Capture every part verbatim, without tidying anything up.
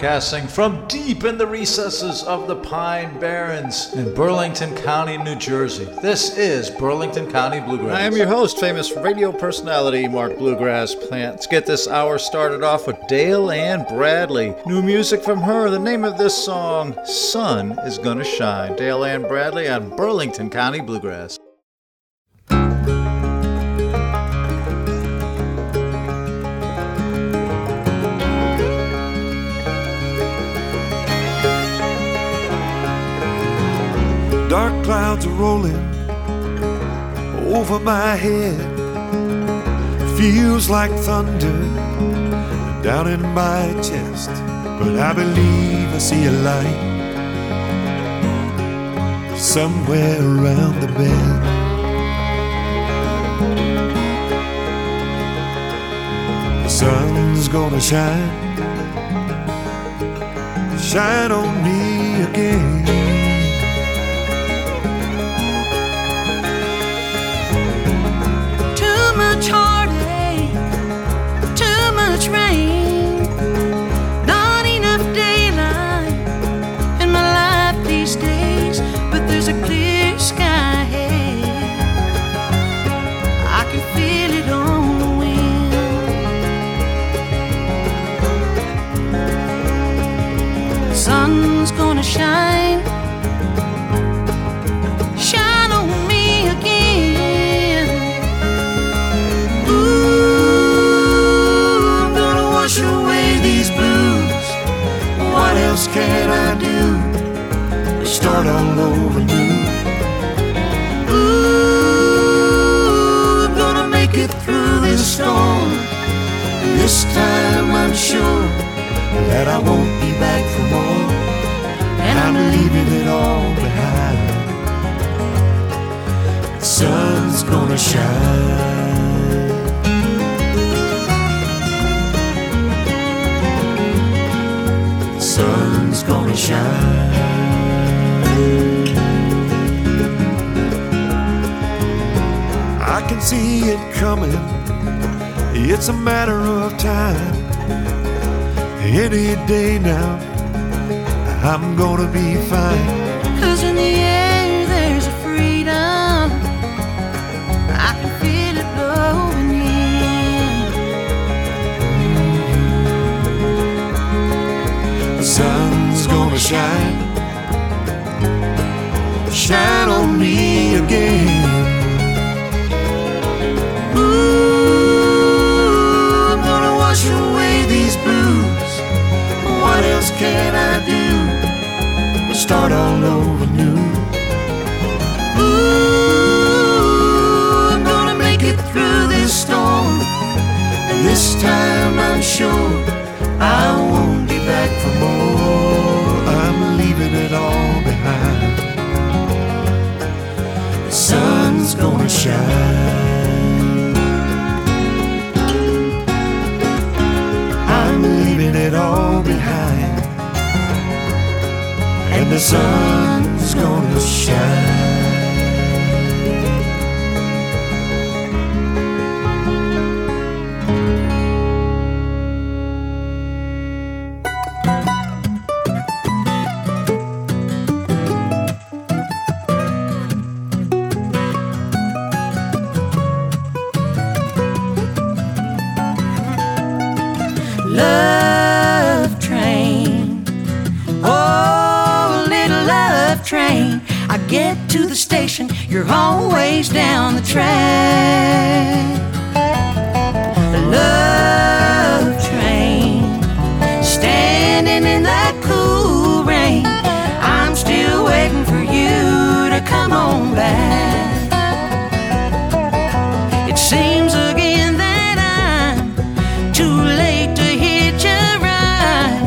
broadcasting from deep in the recesses of the Pine Barrens in Burlington County, New Jersey. This is Burlington County Bluegrass. I am your host, famous radio personality Mark Bluegrass Plant. Let's get this hour started off with Dale Ann Bradley. New music from her. The name of this song, Sun Is Gonna Shine. Dale Ann Bradley on Burlington County Bluegrass. Dark clouds are rolling over my head. Feels like thunder down in my chest. But I believe I see a light somewhere around the bend. The sun's gonna shine, shine on me again. Too much heartache, too much rain, not enough daylight in my life these days. But there's a clear sky ahead, I can feel it on the wind. The sun's gonna shine, shine on me again. What else can I do? Start all over new. Ooh, I'm gonna make it through this storm. This time I'm sure that I won't be back for more. And I'm leaving it all behind. The sun's gonna shine. The sun's gonna shine. I can see it coming, it's a matter of time. Any day now, I'm gonna be fine. 'Cause in the air there's a freedom, I can feel it blowing in. Sun's gonna shine, shine on me again. Ooh, I'm gonna wash away these blues. What else can I do but start all over new? Ooh, I'm gonna make it through this storm. And this time I'm sure I won't be back for more. I'm leaving it all behind. The sun's gonna shine. I'm leaving it all behind. And the sun's gonna shine. You're always down the track. The love train, standing in that cool rain. I'm still waiting for you to come on back. It seems again that I'm too late to hitch a ride.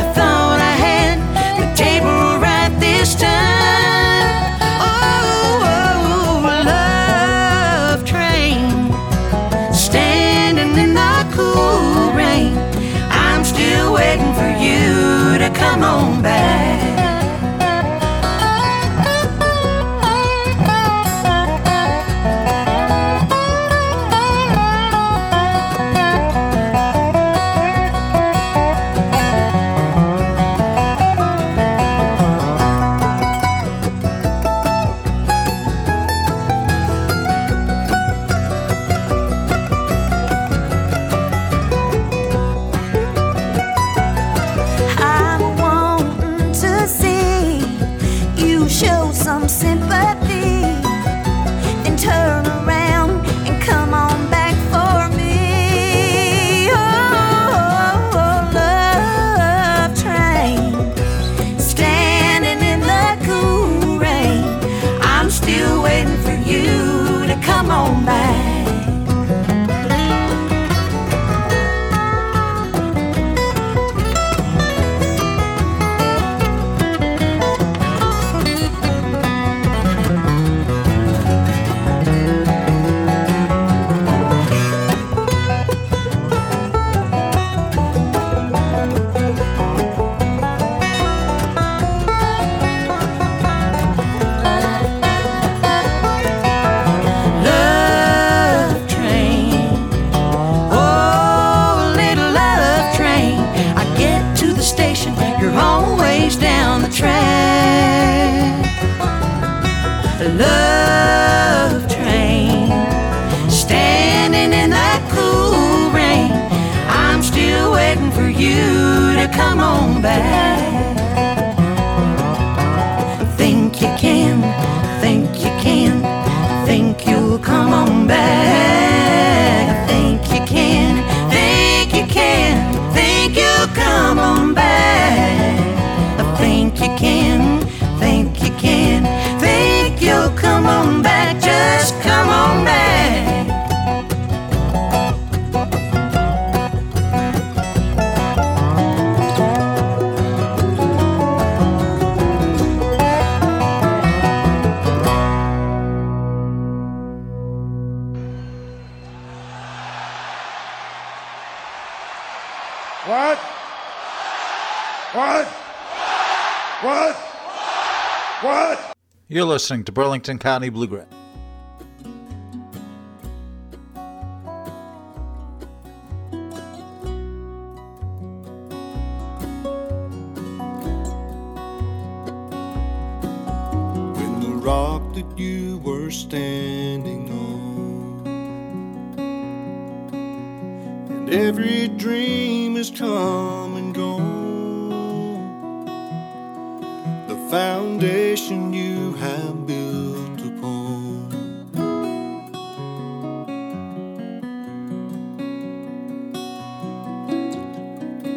I thought I had the table right this time. Come on back. you show some sympathy, then turn around and come on back for me. Oh, oh, love train, standing in the cool rain, I'm still waiting for you to come on back. Love train, standing in that cool rain, I'm still waiting for you to come on back. Think you can, think you can, think you'll come on back. Think you can, think you can, think you'll come on back. Think you can, think you can, think you'll come on back, just come on back. What? What? What? What? You're listening to Burlington County Bluegrass. When the rock that you were standing on, and every dream is come and gone, foundation you have built upon.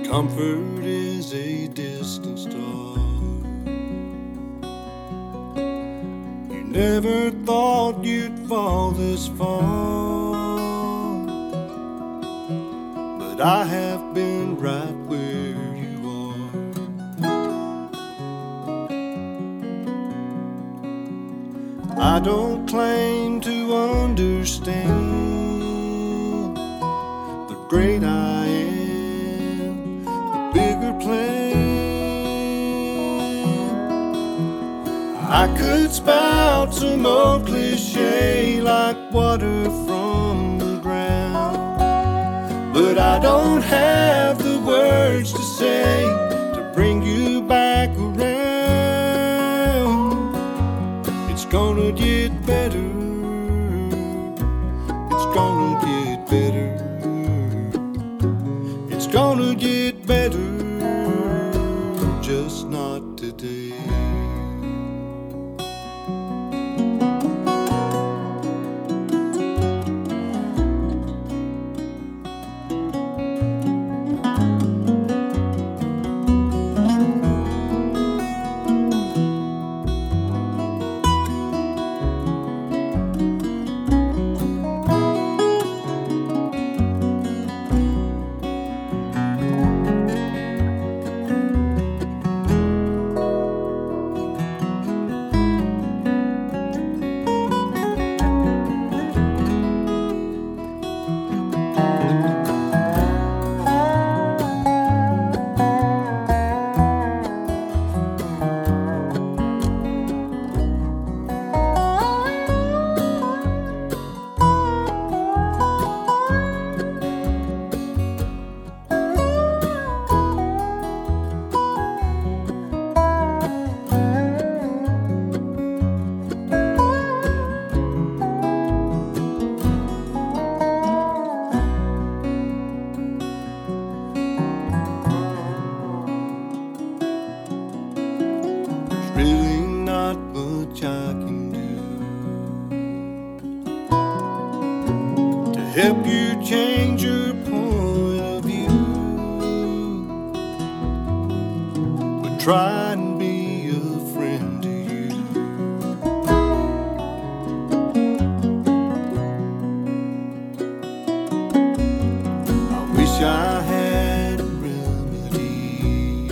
Comfort is a distant star. You never thought you'd fall this far, but I have been right where I don't claim to understand the great I am, the bigger plan. I could spout some old cliche like water from the ground, but I don't have the words to say to bring you back around. It's gonna get better, it's gonna get better, it's gonna get better, just not today. help you change your point of view. But try and be a friend to you. I wish I had a remedy.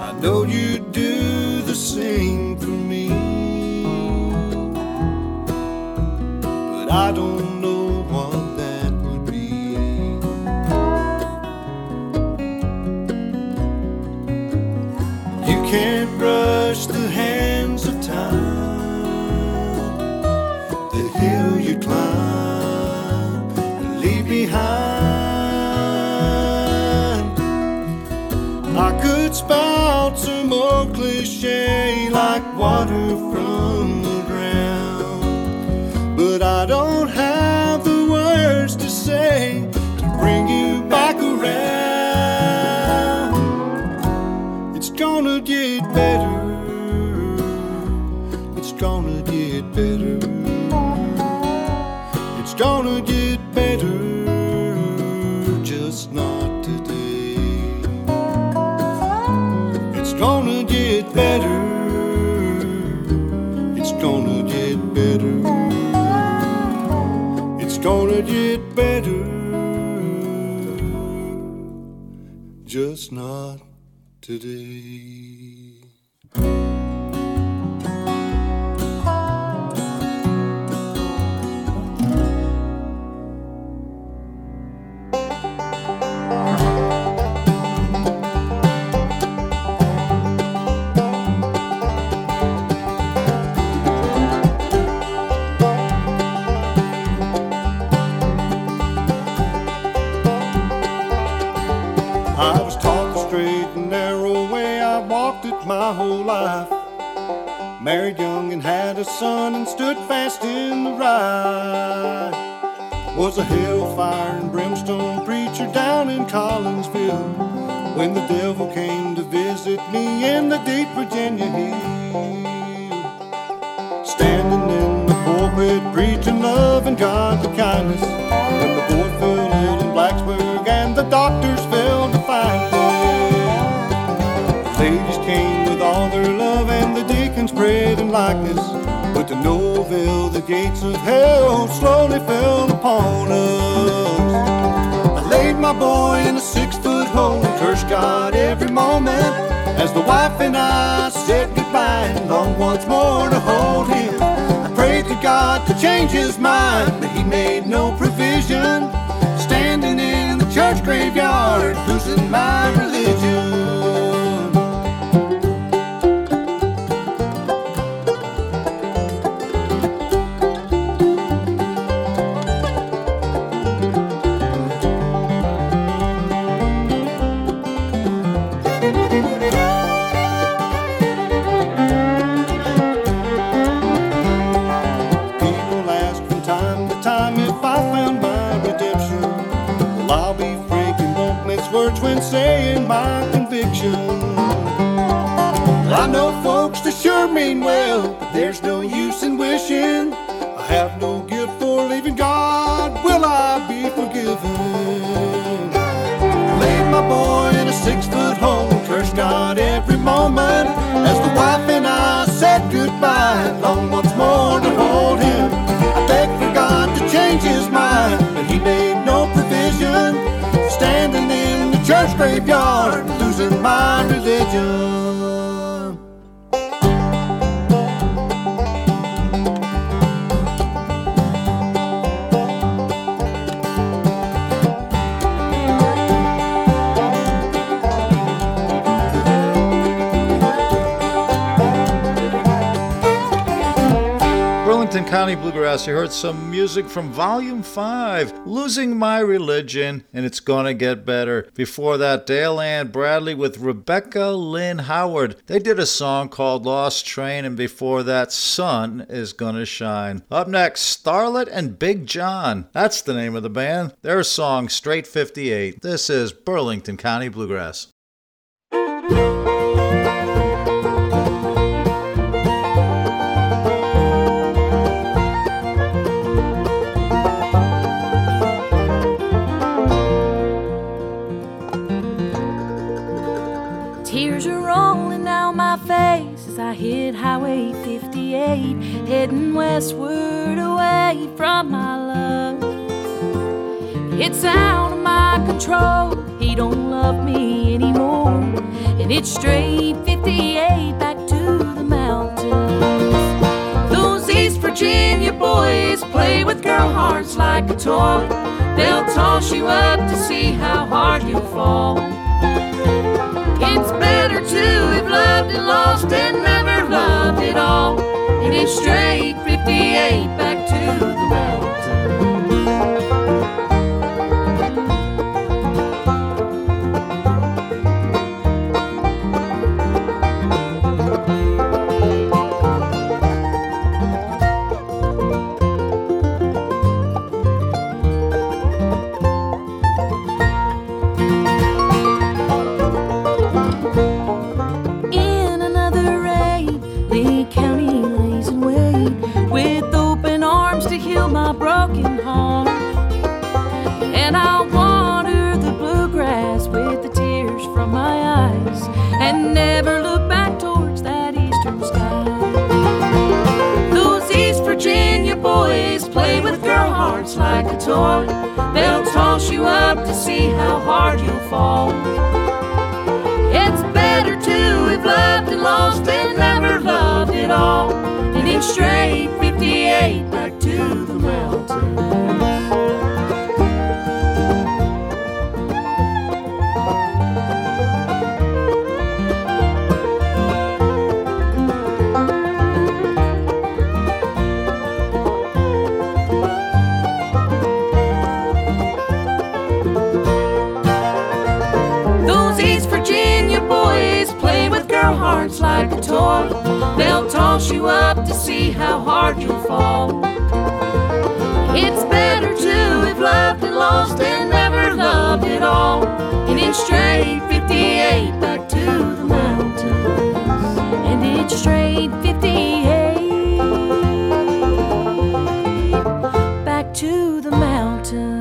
I know you'd do the same for me. I don't know what that would be. You can't brush the hands of time, the hill you climb and leave behind. I could spout some more cliche like water from the ground, but I don't to bring you back around. It's gonna get better. It's gonna get better. It's gonna get better, just not today. It's gonna get better. It's gonna get better. It's gonna get better. Just not today. My whole life, married young and had a son and stood fast in the right. Was a hellfire and brimstone preacher down in Collinsville when the devil came to visit me in the deep Virginia hill. Standing in the pulpit preaching love and Godly kindness when the boy fell ill in Blacksburg and the doctors failed to find him. Ladies came all their love and the deacons prayed in likeness, but to no avail the gates of hell slowly fell upon us. I laid my boy in a six-foot hole and cursed God every moment as the wife and I said goodbye and longed once more to hold him. I prayed to God to change his mind, but he made no provision. Standing in the church graveyard, losing my religion. When saying my conviction, I know folks that sure mean well, but there's no use in wishing. I have no gift for leaving God. Will I be forgiven? I laid my boy in a six-foot hole, cursed God every moment as the wife and I said goodbye, long once more to hold him. I begged for God to change his mind, but he made no provision. Standing in the church graveyard, losing my religion. Burlington County Bluegrass, you heard some music from Volume five, Losing My Religion, and It's Gonna Get Better. Before that, Dale Ann Bradley with Rebecca Lynn Howard. They did a song called Lost Train, and before that, Sun Is Gonna Shine. Up next, Starlett and Big John. That's the name of the band. Their song, Straight fifty-eight. This is Burlington County Bluegrass. place as I hit Highway fifty-eight, heading westward away from my love. It's out of my control, he don't love me anymore, and it's straight fifty-eight back to the mountains. Those East Virginia boys play with girl hearts like a toy. They'll toss you up to see how hard you'll fall. It's better to have loved and lost and never loved at all. And it's straight fifty-eight back to the and never look back towards that eastern sky. Those East Virginia boys play with girl hearts like a toy. They'll toss you up to see how hard you'll fall. It's better to have loved and lost and never loved at all. And it's straight fifty-eight back to the mountains. Hearts like a toy, they'll toss you up to see how hard you'll fall. It's better to have loved and lost and never loved at all. And it's straight fifty-eight back to the mountains. And it's straight fifty-eight back to the mountains.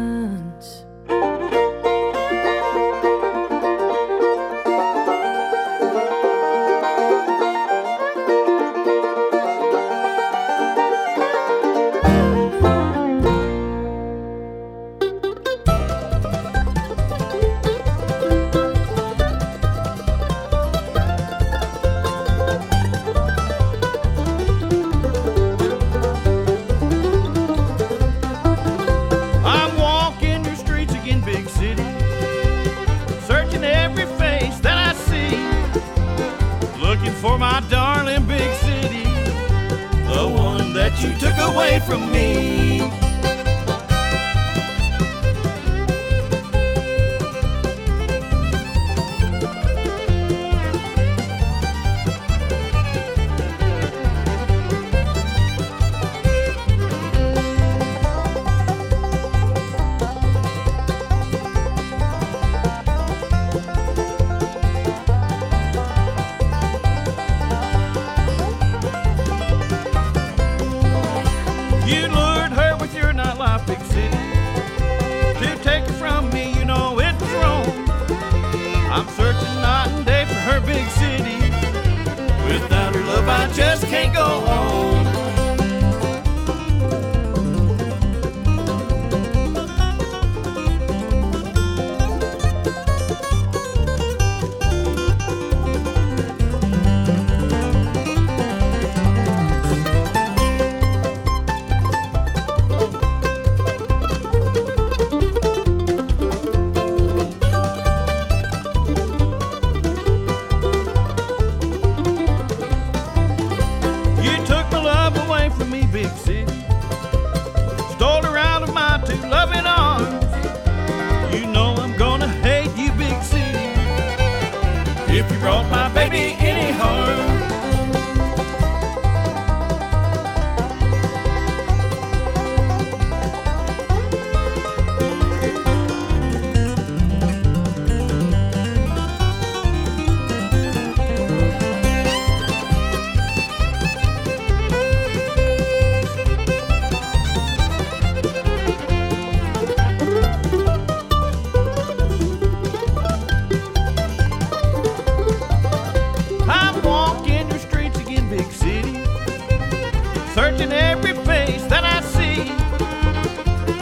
searching every face that I see,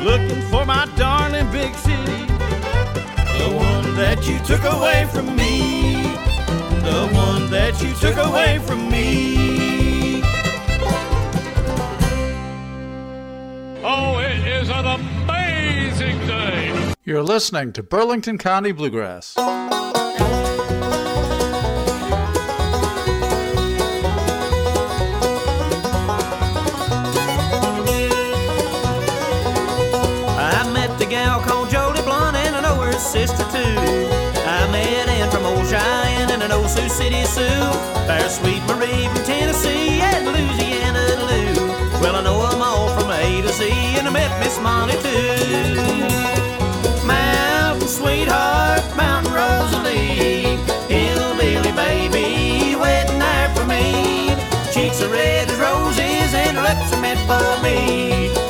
looking for my darling big city, the one that you took away from me, the one that you took away from me. Oh, it is an amazing day. You're listening to Burlington County Bluegrass. Sister too. I met Ann from old Cheyenne and an old Sioux City Sue. There's Sweet Marie from Tennessee and Louisiana Lou. Well, I know them all from A to Z, and I met Miss Molly too. Mountain sweetheart, Mountain Rosalie, hillbilly baby, wedding there for me. Cheeks are red as roses and her lips are meant for me.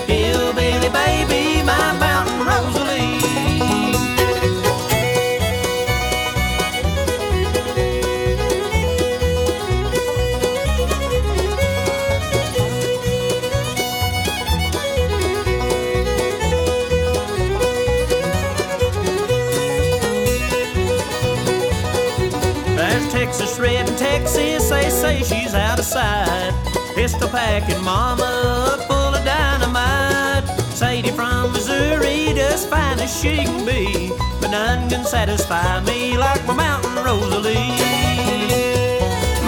Hillbilly baby, my Mountain Rosalie. Red in Texas, they say she's out of sight. Pistol packing mama, full of dynamite. Sadie from Missouri, just fine as she can be, but none can satisfy me like my Mountain Rosalie.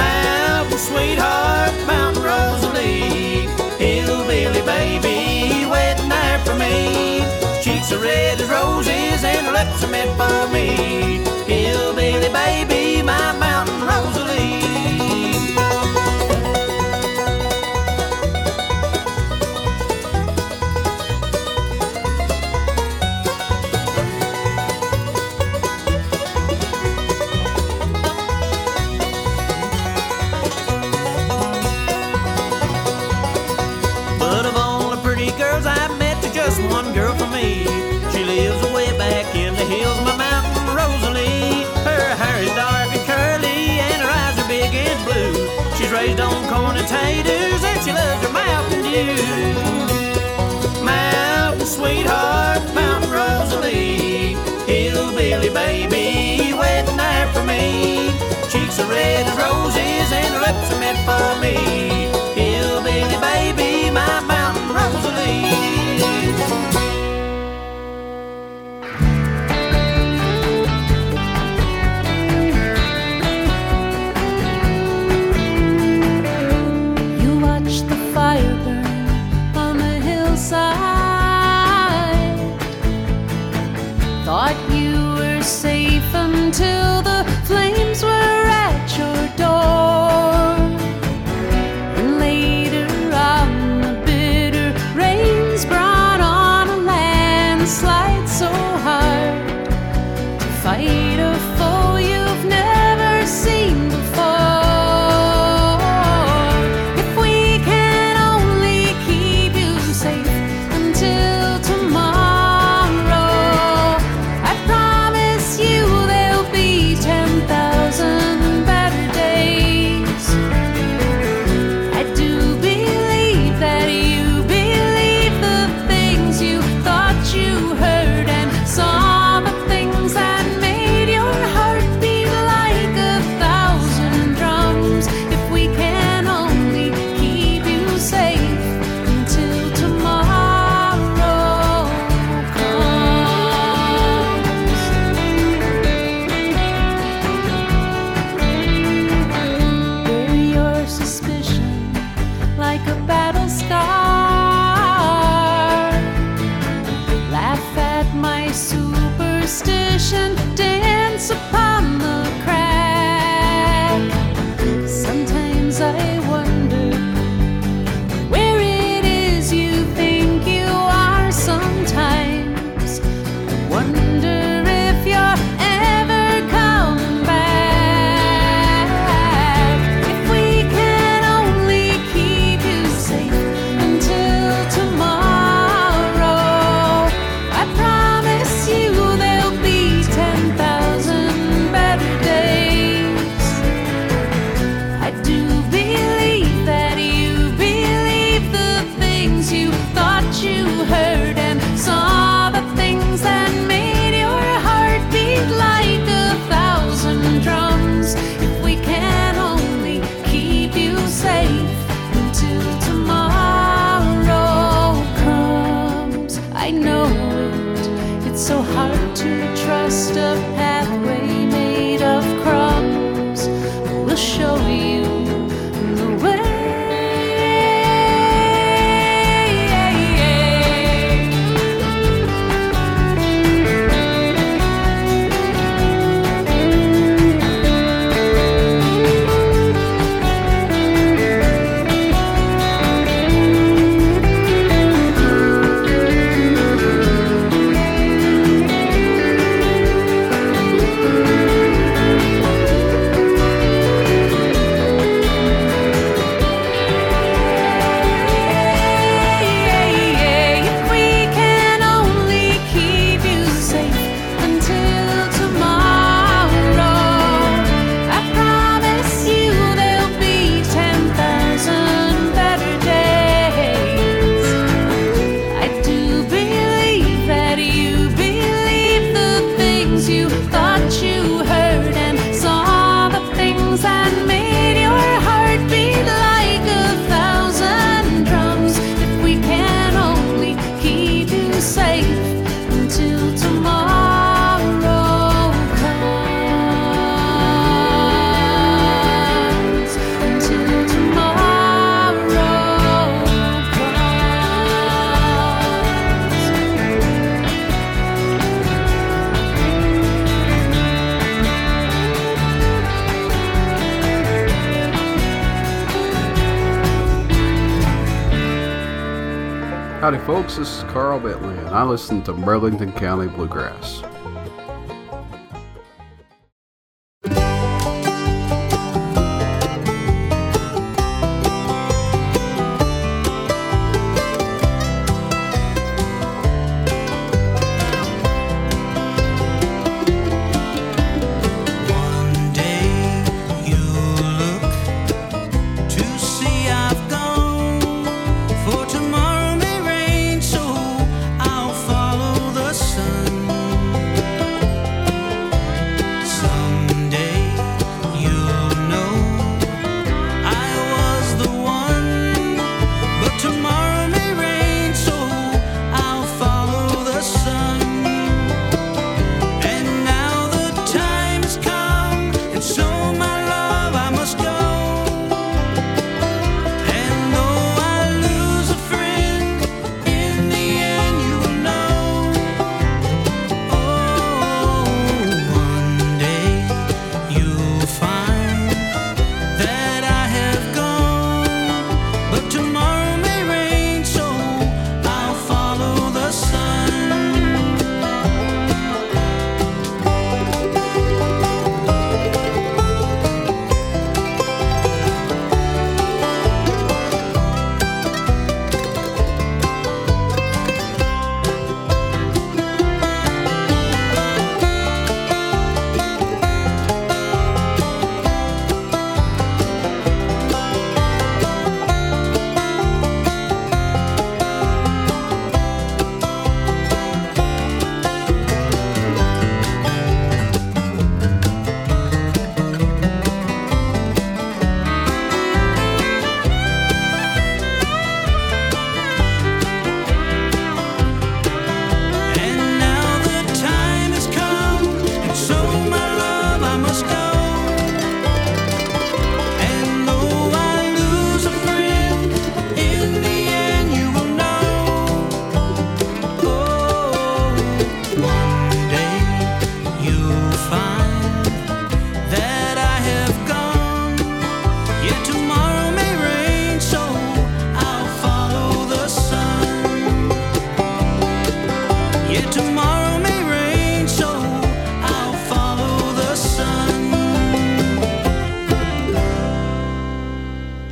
Mountain sweetheart, Mountain Rosalie, hillbilly baby, wedding there for me. Cheeks are red as roses and her lips are meant for me. Hillbilly baby, my Mountain Rosalie. But of all the pretty girls I've met, there's just one girl for me. She lives away back in the hills, my Mountain Rosalie. Her hair is dark and curly, and her eyes are big and blue. She's raised on corn and taters, and she loves her Mountain Dew. Mountain sweetheart, Mountain Rosalie, hillbilly baby, wedding there for me. Cheeks are red as roses, and her lips are meant for me. Hillbilly baby, my Mountain Rosalie. Thought you were safe until the flames were at your door, and later on the bitter rains brought on a landslide so hard to fight a foe you've never seen before. If we can only keep you safe until tomorrow, I do believe. Howdy folks, this is Carl Bentley and I listen to Burlington County Bluegrass.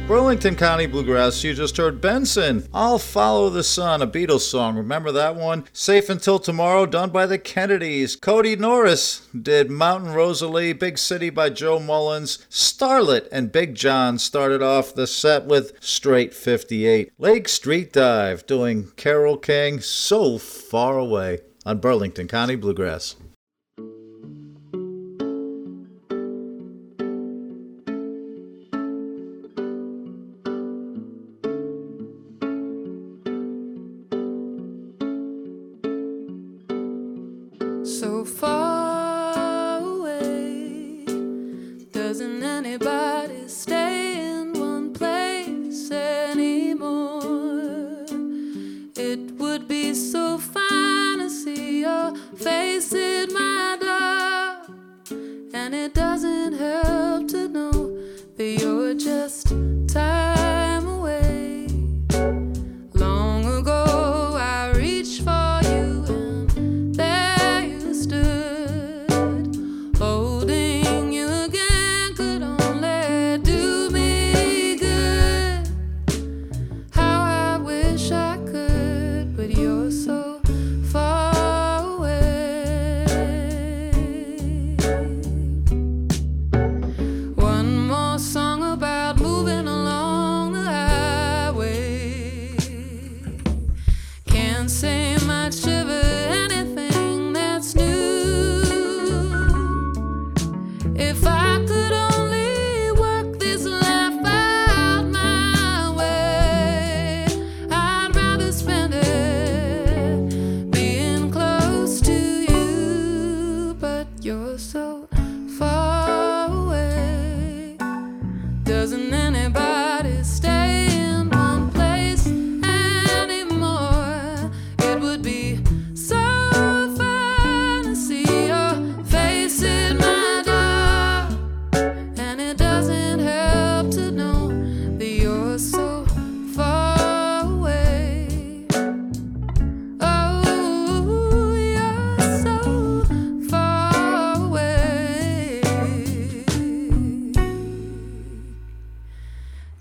Burlington County Bluegrass, you just heard Benson, I'll Follow the Sun, a Beatles song. Remember that one? Safe Until Tomorrow, done by the Kennedys. Kody Norris did Mountain Rosalie, Big City by Joe Mullins. Starlett and Big John started off the set with Straight fifty-eight. Lake Street Dive doing Carole King, So Far Away on Burlington County Bluegrass. Faces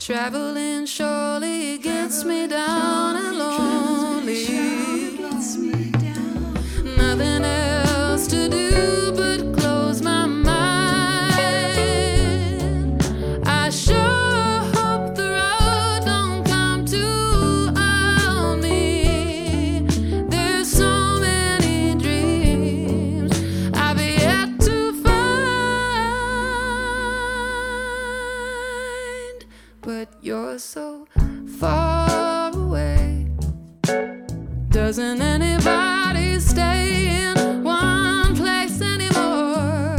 Traveling surely gets me down and lonely. Nothing else to do but close my mind. I sure hope the road don't come to on me. There's so many dreams I've yet to find, but you're so far away. Doesn't anybody stay in one place anymore?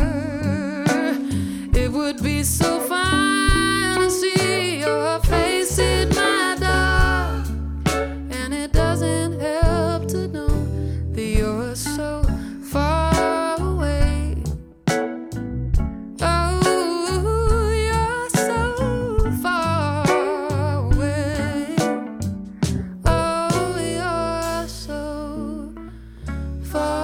It would be so fine to see your face at my door. And it doesn't help to know that you're so far away. Oh, you're so far away. Oh, you're so far away.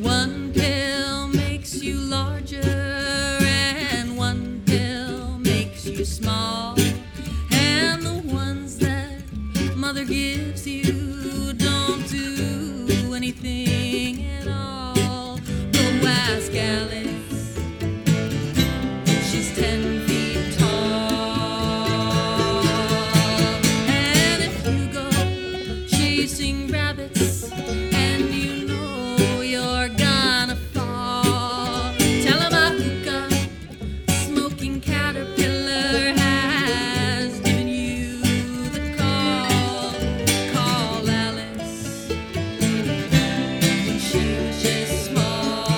One pill makes you larger, and one pill makes you small. And the ones that mother gives you don't do anything at all. Go ask Alice, she's ten feet tall. And if you go chasing rabbits, and you know you're gonna fall, tell 'em a hookah smoking caterpillar has given you the call. Call Alice, she was just small.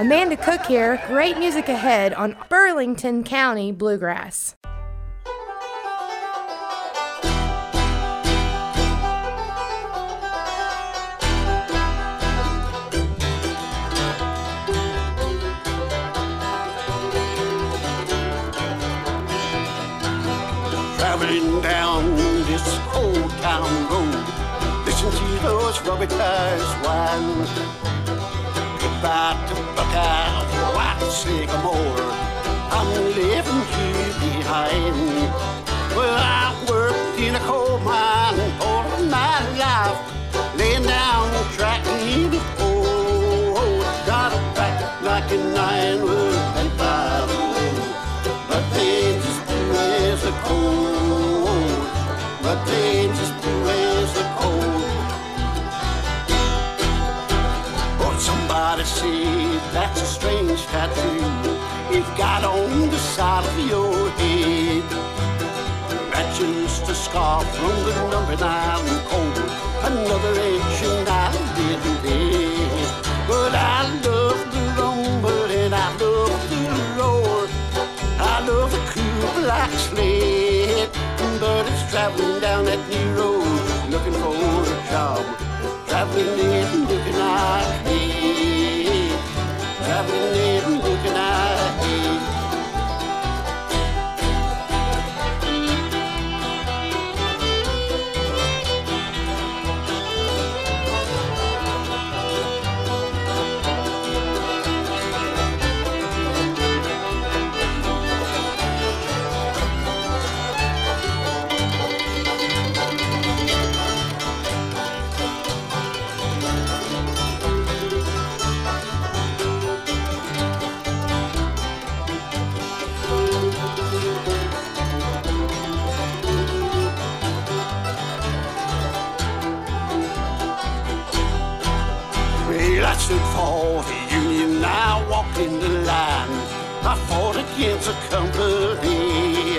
Amanda Cook here, great music ahead on Burlington County Bluegrass. Traveling down this old town road, listen to those rubber tires whine. Goodbye to Buckeye, White Sycamore, I'm leaving you behind. Well, I worked in a coal mine all of my life, laying down track in the cold. Oh, got a back like a nine wood and five wood, but they just do as the cold. But they just do as the cold. Or somebody say that's a strange tattoo you've got on the side of your head. That's just a scar from the number nine cold, another ancient I didn't hear. But I love the rumble and I love the roar, I love the cool black sled. But it's traveling down that new road, looking for a job, traveling in, looking ahead, traveling in, looking for the union, I walked in the line. I fought against the company.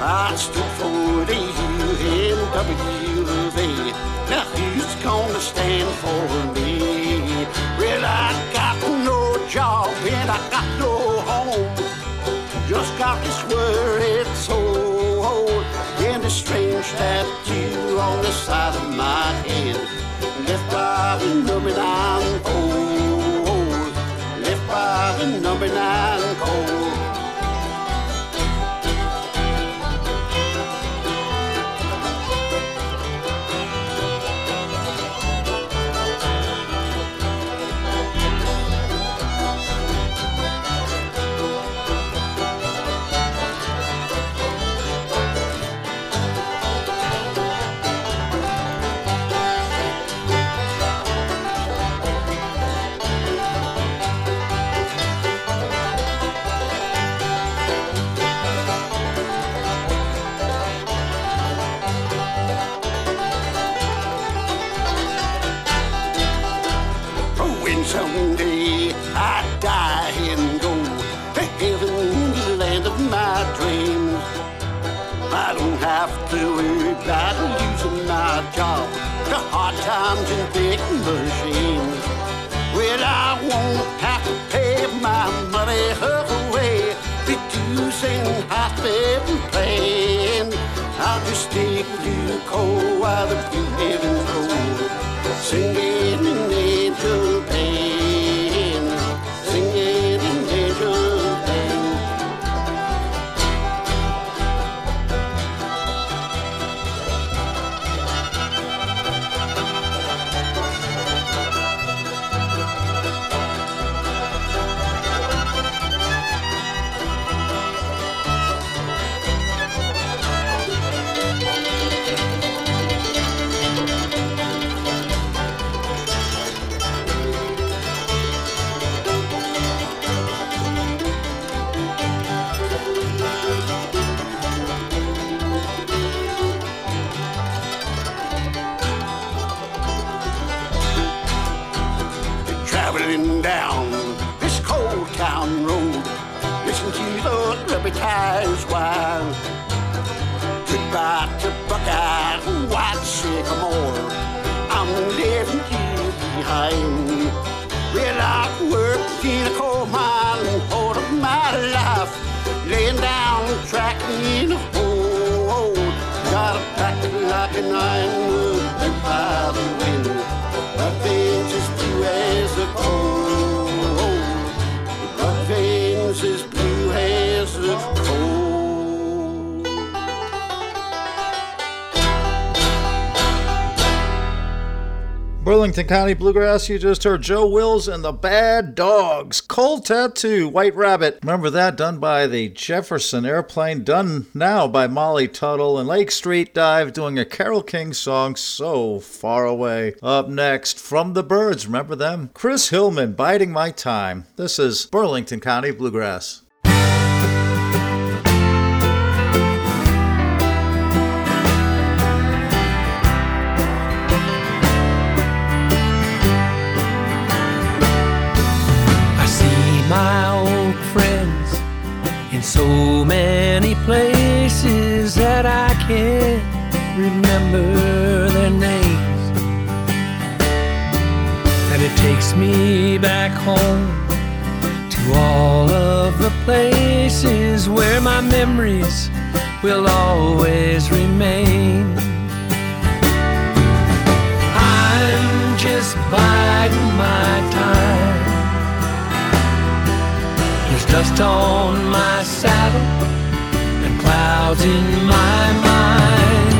I stood for the U N W A. Now who's gonna stand for me? Well, I got no job and I got no home. Just got this worried soul and a strange tattoo on the side of my head. Left by the number nine cold, left by the number nine cold. Down this cold town road, listen to the rubber tires whine. Goodbye to Buckeye, White Sycamore, I'm Anaheim. Well, I've worked in a coal mine all of my life, laying down the track in a hole. Got a pack like an ironwood bent by the wind, nothing's as blue as the coal. Nothing's as blue as the coal. Burlington County Bluegrass, you just heard Joe Wills and the Bad Dogz. Cold Tattoo, White Rabbit. Remember that, done by the Jefferson Airplane, done now by Molly Tuttle, and Lake Street Dive doing a Carole King song, So Far Away. Up next, from the Byrds, remember them? Chris Hillman, Biding My Time. This is Burlington County Bluegrass. My old friends in so many places that I can't remember their names, and it takes me back home to all of the places where my memories will always remain. I'm just biding my time. Dust on my saddle and clouds in my mind.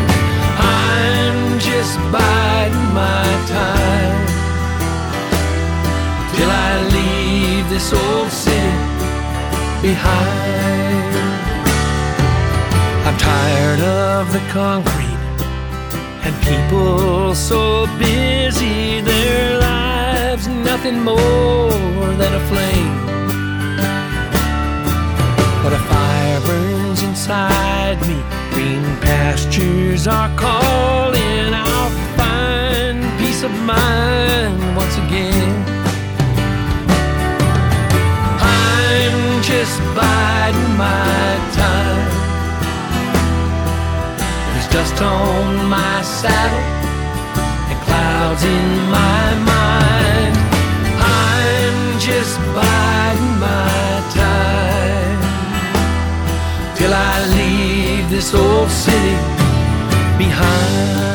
I'm just biding my time till I leave this old city behind. I'm tired of the concrete and people so busy, their lives nothing more than a flame. But a fire burns inside me, green pastures are calling, I'll find peace of mind once again. I'm just biding my time. There's dust on my saddle and clouds in my mind. I'm just biding my time till I leave this old city behind.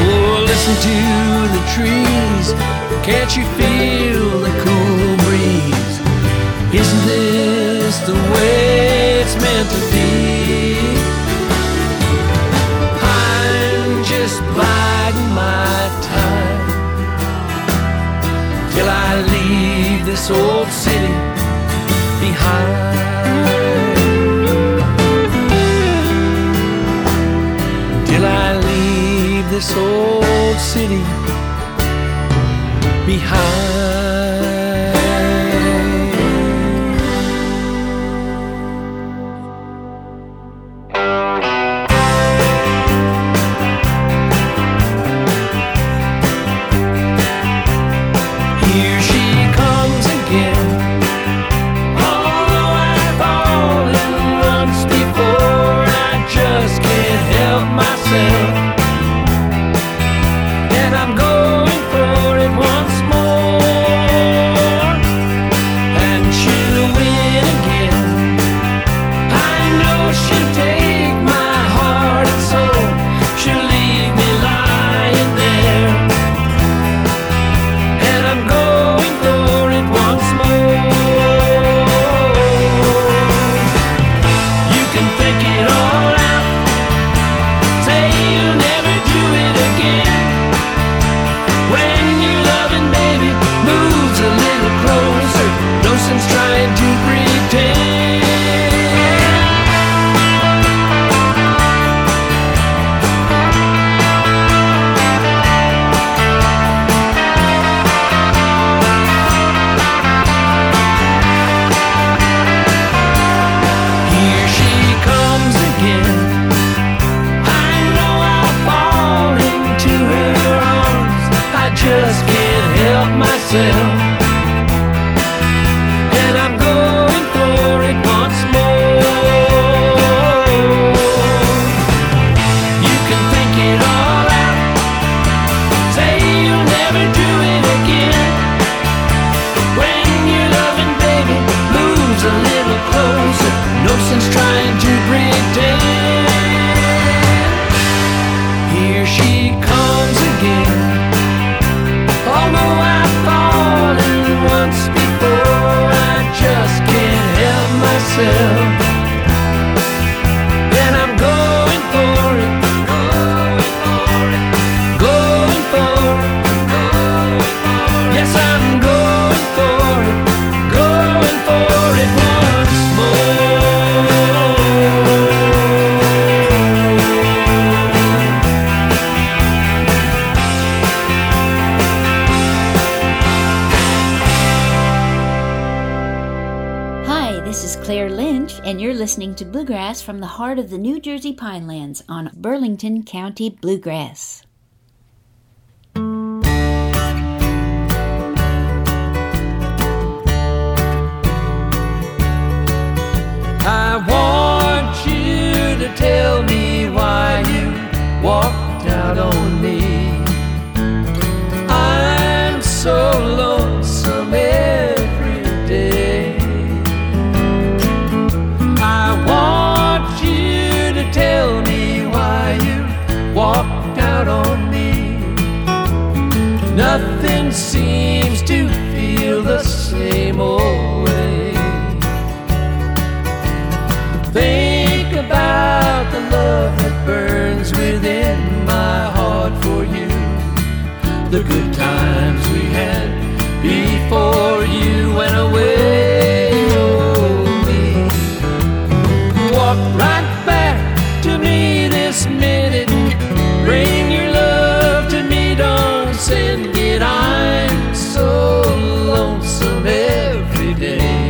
Oh, listen to trees, can't you feel the cool breeze? Isn't this the way it's meant to be? I'm just biding my time till I leave this old city behind. Till I leave this old city behind. Here she comes again, although I fall in once before, I just can't help myself. And I'm going for it once more. myself. And you're listening to Bluegrass from the heart of the New Jersey Pinelands on Burlington County Bluegrass. I want you to tell me why you walked out on me. I'm so lonesome every day. Tell me why you walked out on me. Nothing seems to feel the same old way. Think about the love that burns within my heart for you. The good times we had before you went away. Oh, me. Walk right minute, bring your love to me, don't send it. I'm so lonesome every day.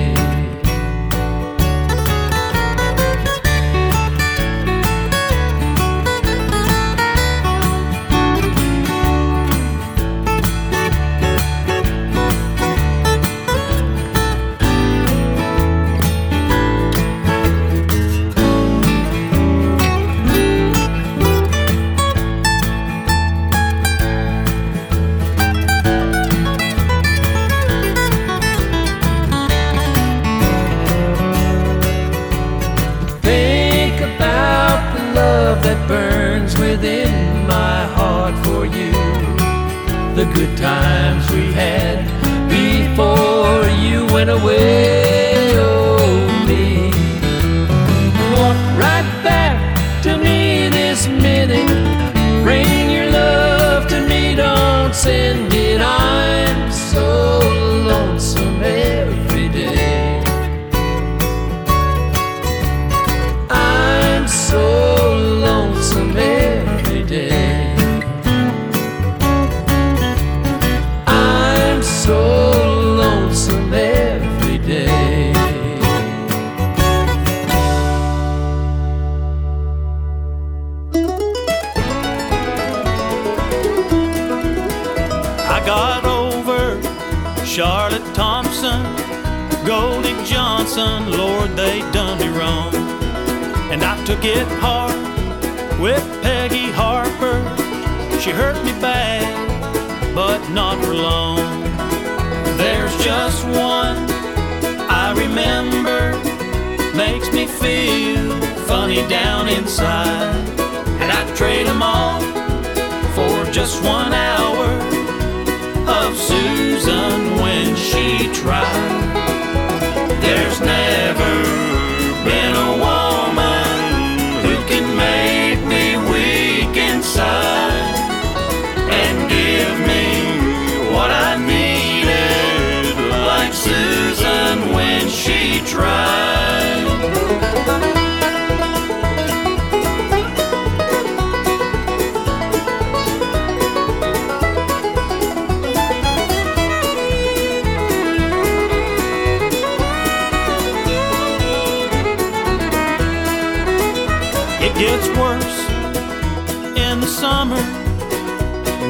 The good times we had before you went away, oh me. Walk right back to me this minute. Bring your love to me, don't send it. I'm so lonesome every day. I'm so lonesome every day. Charlotte Thompson, Goldie Johnson, Lord, they done me wrong. And I took it hard with Peggy Harper. She hurt me bad, but not for long. There's just one I remember, makes me feel funny down inside. And I'd trade them all for just one hour of Susan when she tried. There's never been a woman who can make me weak inside and give me what I needed like Susan when she tried. It's worse in the summer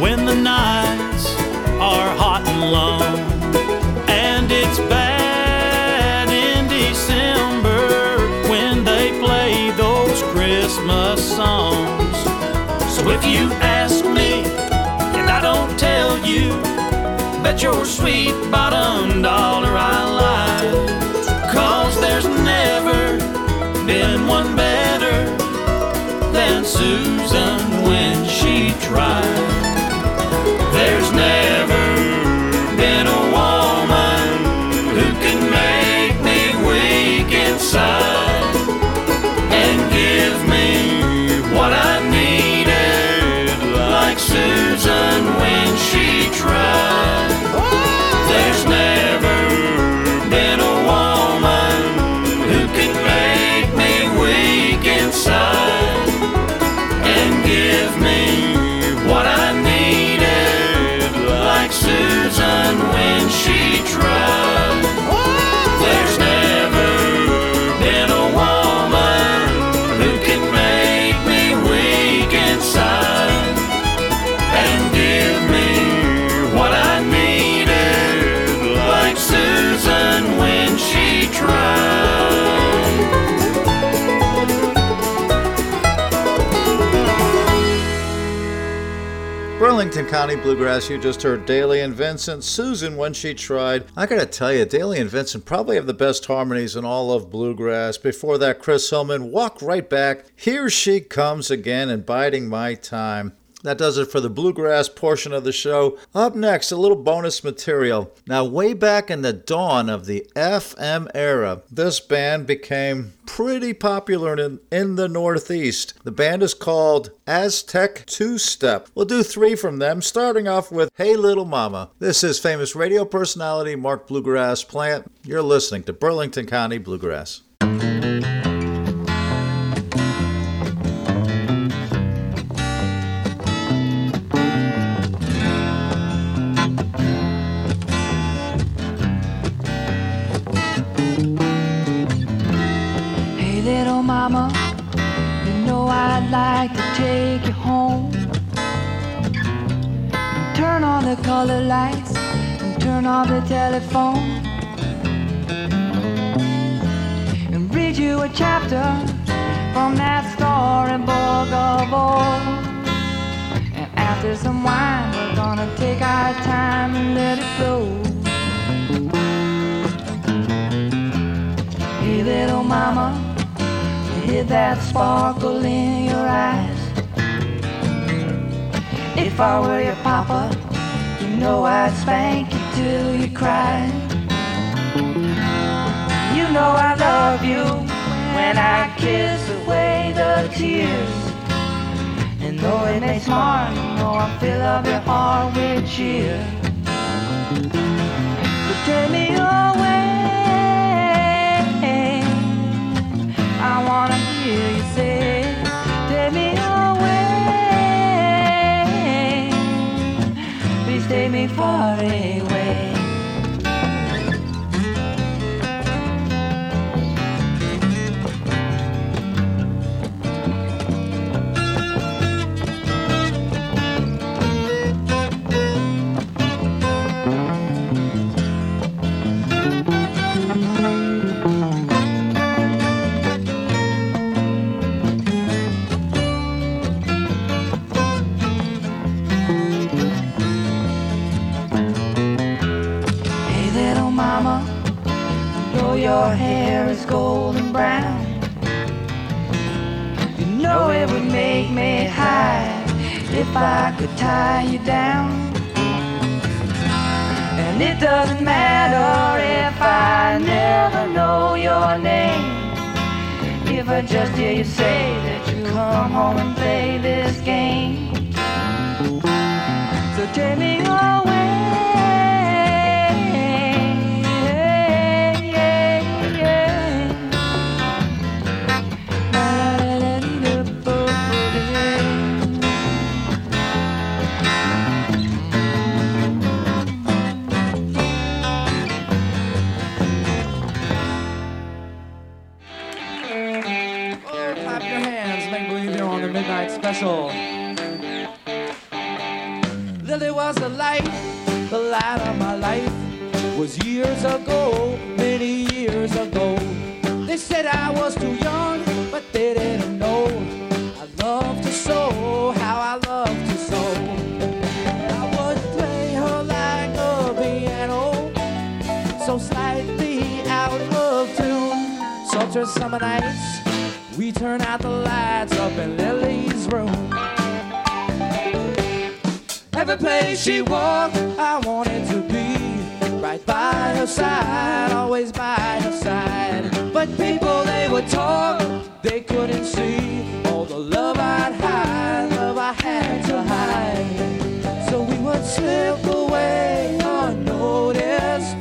when the nights are hot and long, and it's bad in December when they play those Christmas songs. So if you ask me and I don't tell you, bet your sweet bottom dollar I lie, 'cause there's never been one better than Susan when she tried. There's never been a woman who can make me weak inside County Bluegrass. You just heard Dailey and Vincent, Susan When She Tried. I gotta tell you, Dailey and Vincent probably have the best harmonies in all of bluegrass. Before that, Chris Hillman, Walk Right Back, Here She Comes Again, and Biding My Time. That does it for the bluegrass portion of the show. Up next, a little bonus material. Now, way back in the dawn of the F M era, this band became pretty popular in, in the Northeast. The band is called Aztec Two-Step. We'll do three from them, starting off with Hey Little Mama. This is famous radio personality Mark Bluegrass Plant. You're listening to Burlington County Bluegrass. Mama, you know I'd like to take you home. Turn on the color lights and turn on the telephone, and read you a chapter from that storybook of old. And after some wine, we're gonna take our time and let it flow. Hey little mama, hear that sparkle in your eyes. If I were your papa, you know I'd spank you till you cry. You know I love you when I kiss away the tears. And though it may smart, you know I fill up your heart with cheer. So take me away, I wanna hear you say, take me away, please take me far away. Your hair is golden brown, you know it would make me high if I could tie you down. And it doesn't matter if I never know your name, if I just hear you say that you come home and play this game. So take me away, special. Lily was the light, the light of my life. Was years ago, many years ago. They said I was too young, but they didn't know I loved her so, how I loved her so. I would play her like a piano, so slightly out of tune. Sultry summer nights, we turn out the lights up in Lily's room. Every place she walked, I wanted to be right by her side, always by her side. But people, they would talk, they couldn't see all the love I'd hide, love I had to hide. So we would slip away unnoticed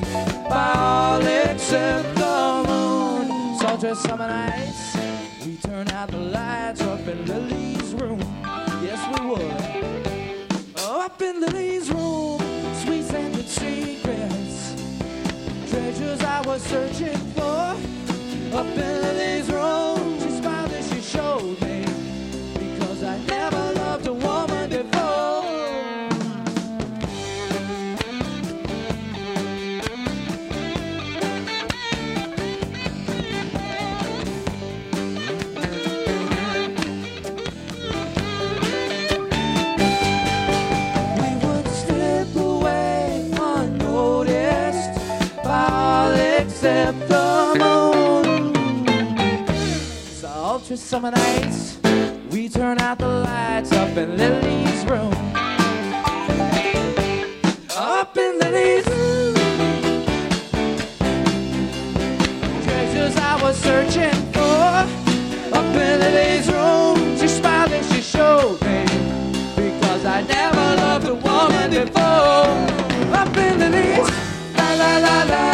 by all except the moon. Sultry summer nights, turn out the lights up in Lily's room. Yes, we would. Oh, up in Lily's room, sweet scented secrets, treasures I was searching for. Up in Lily's room, she smiled as she showed me, because I never loved a woman before. Sultry summer nights, we turn out the lights up in Lily's room. Up in Lily's room. Treasures I was searching for. Up in Lily's room, she smiled and she showed me. Because I never loved a woman before. Up in Lily's, la la la la.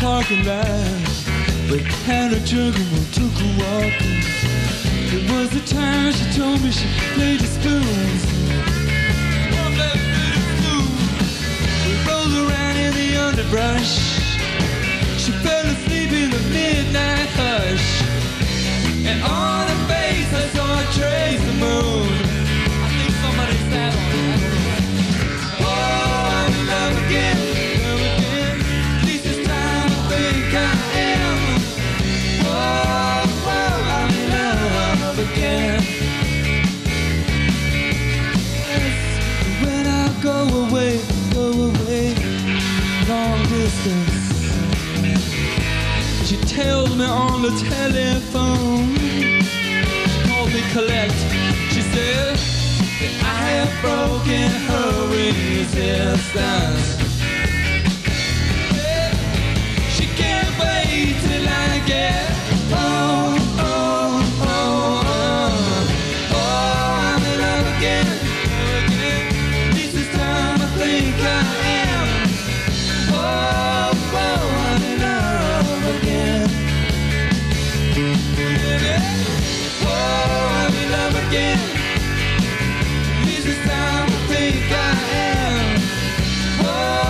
Parking lot, but had a drug and we took a walk. It was the time she told me she played the spoons. One left bit of food. We rolled around in the underbrush. She fell asleep in the midnight hush. And on her face I saw a trace of moon. I think somebody sat on it. Oh, I'm in love again. She tells me on the telephone. She called me collect. She said that I have broken her resistance. She can't wait till I get home. Oh, oh, oh, oh, I'm in love again. This is time I think I am. Again, this is how I think I am. Oh.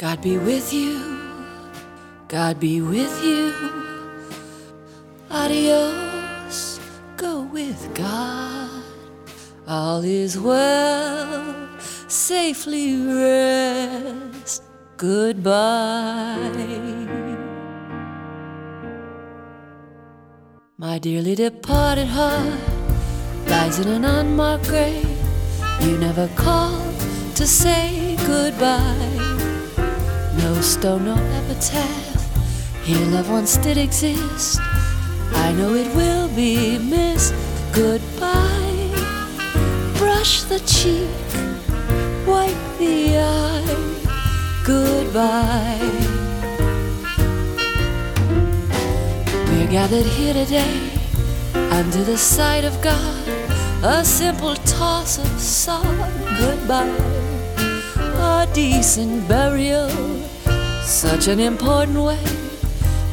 God be with you, God be with you, adios, go with God, all is well, safely rest, goodbye. My dearly departed heart lies in an unmarked grave, you never called to say goodbye. No stone, no epitaph, here loved ones did exist, I know it will be missed. Goodbye, brush the cheek, wipe the eye, goodbye. We're gathered here today, under the sight of God, a simple toss of sod, goodbye. A decent burial, such an important way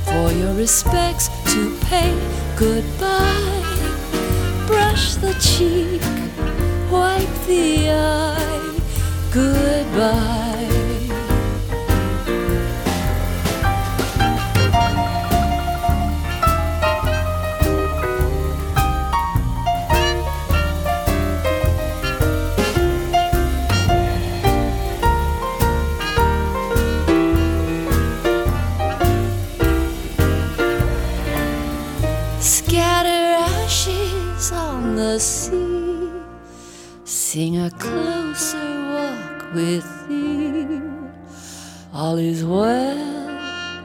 for your respects to pay. Goodbye, brush the cheek, wipe the eye, goodbye. Sea, sing a closer walk with thee, all is well,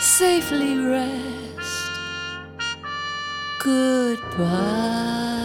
safely rest, goodbye.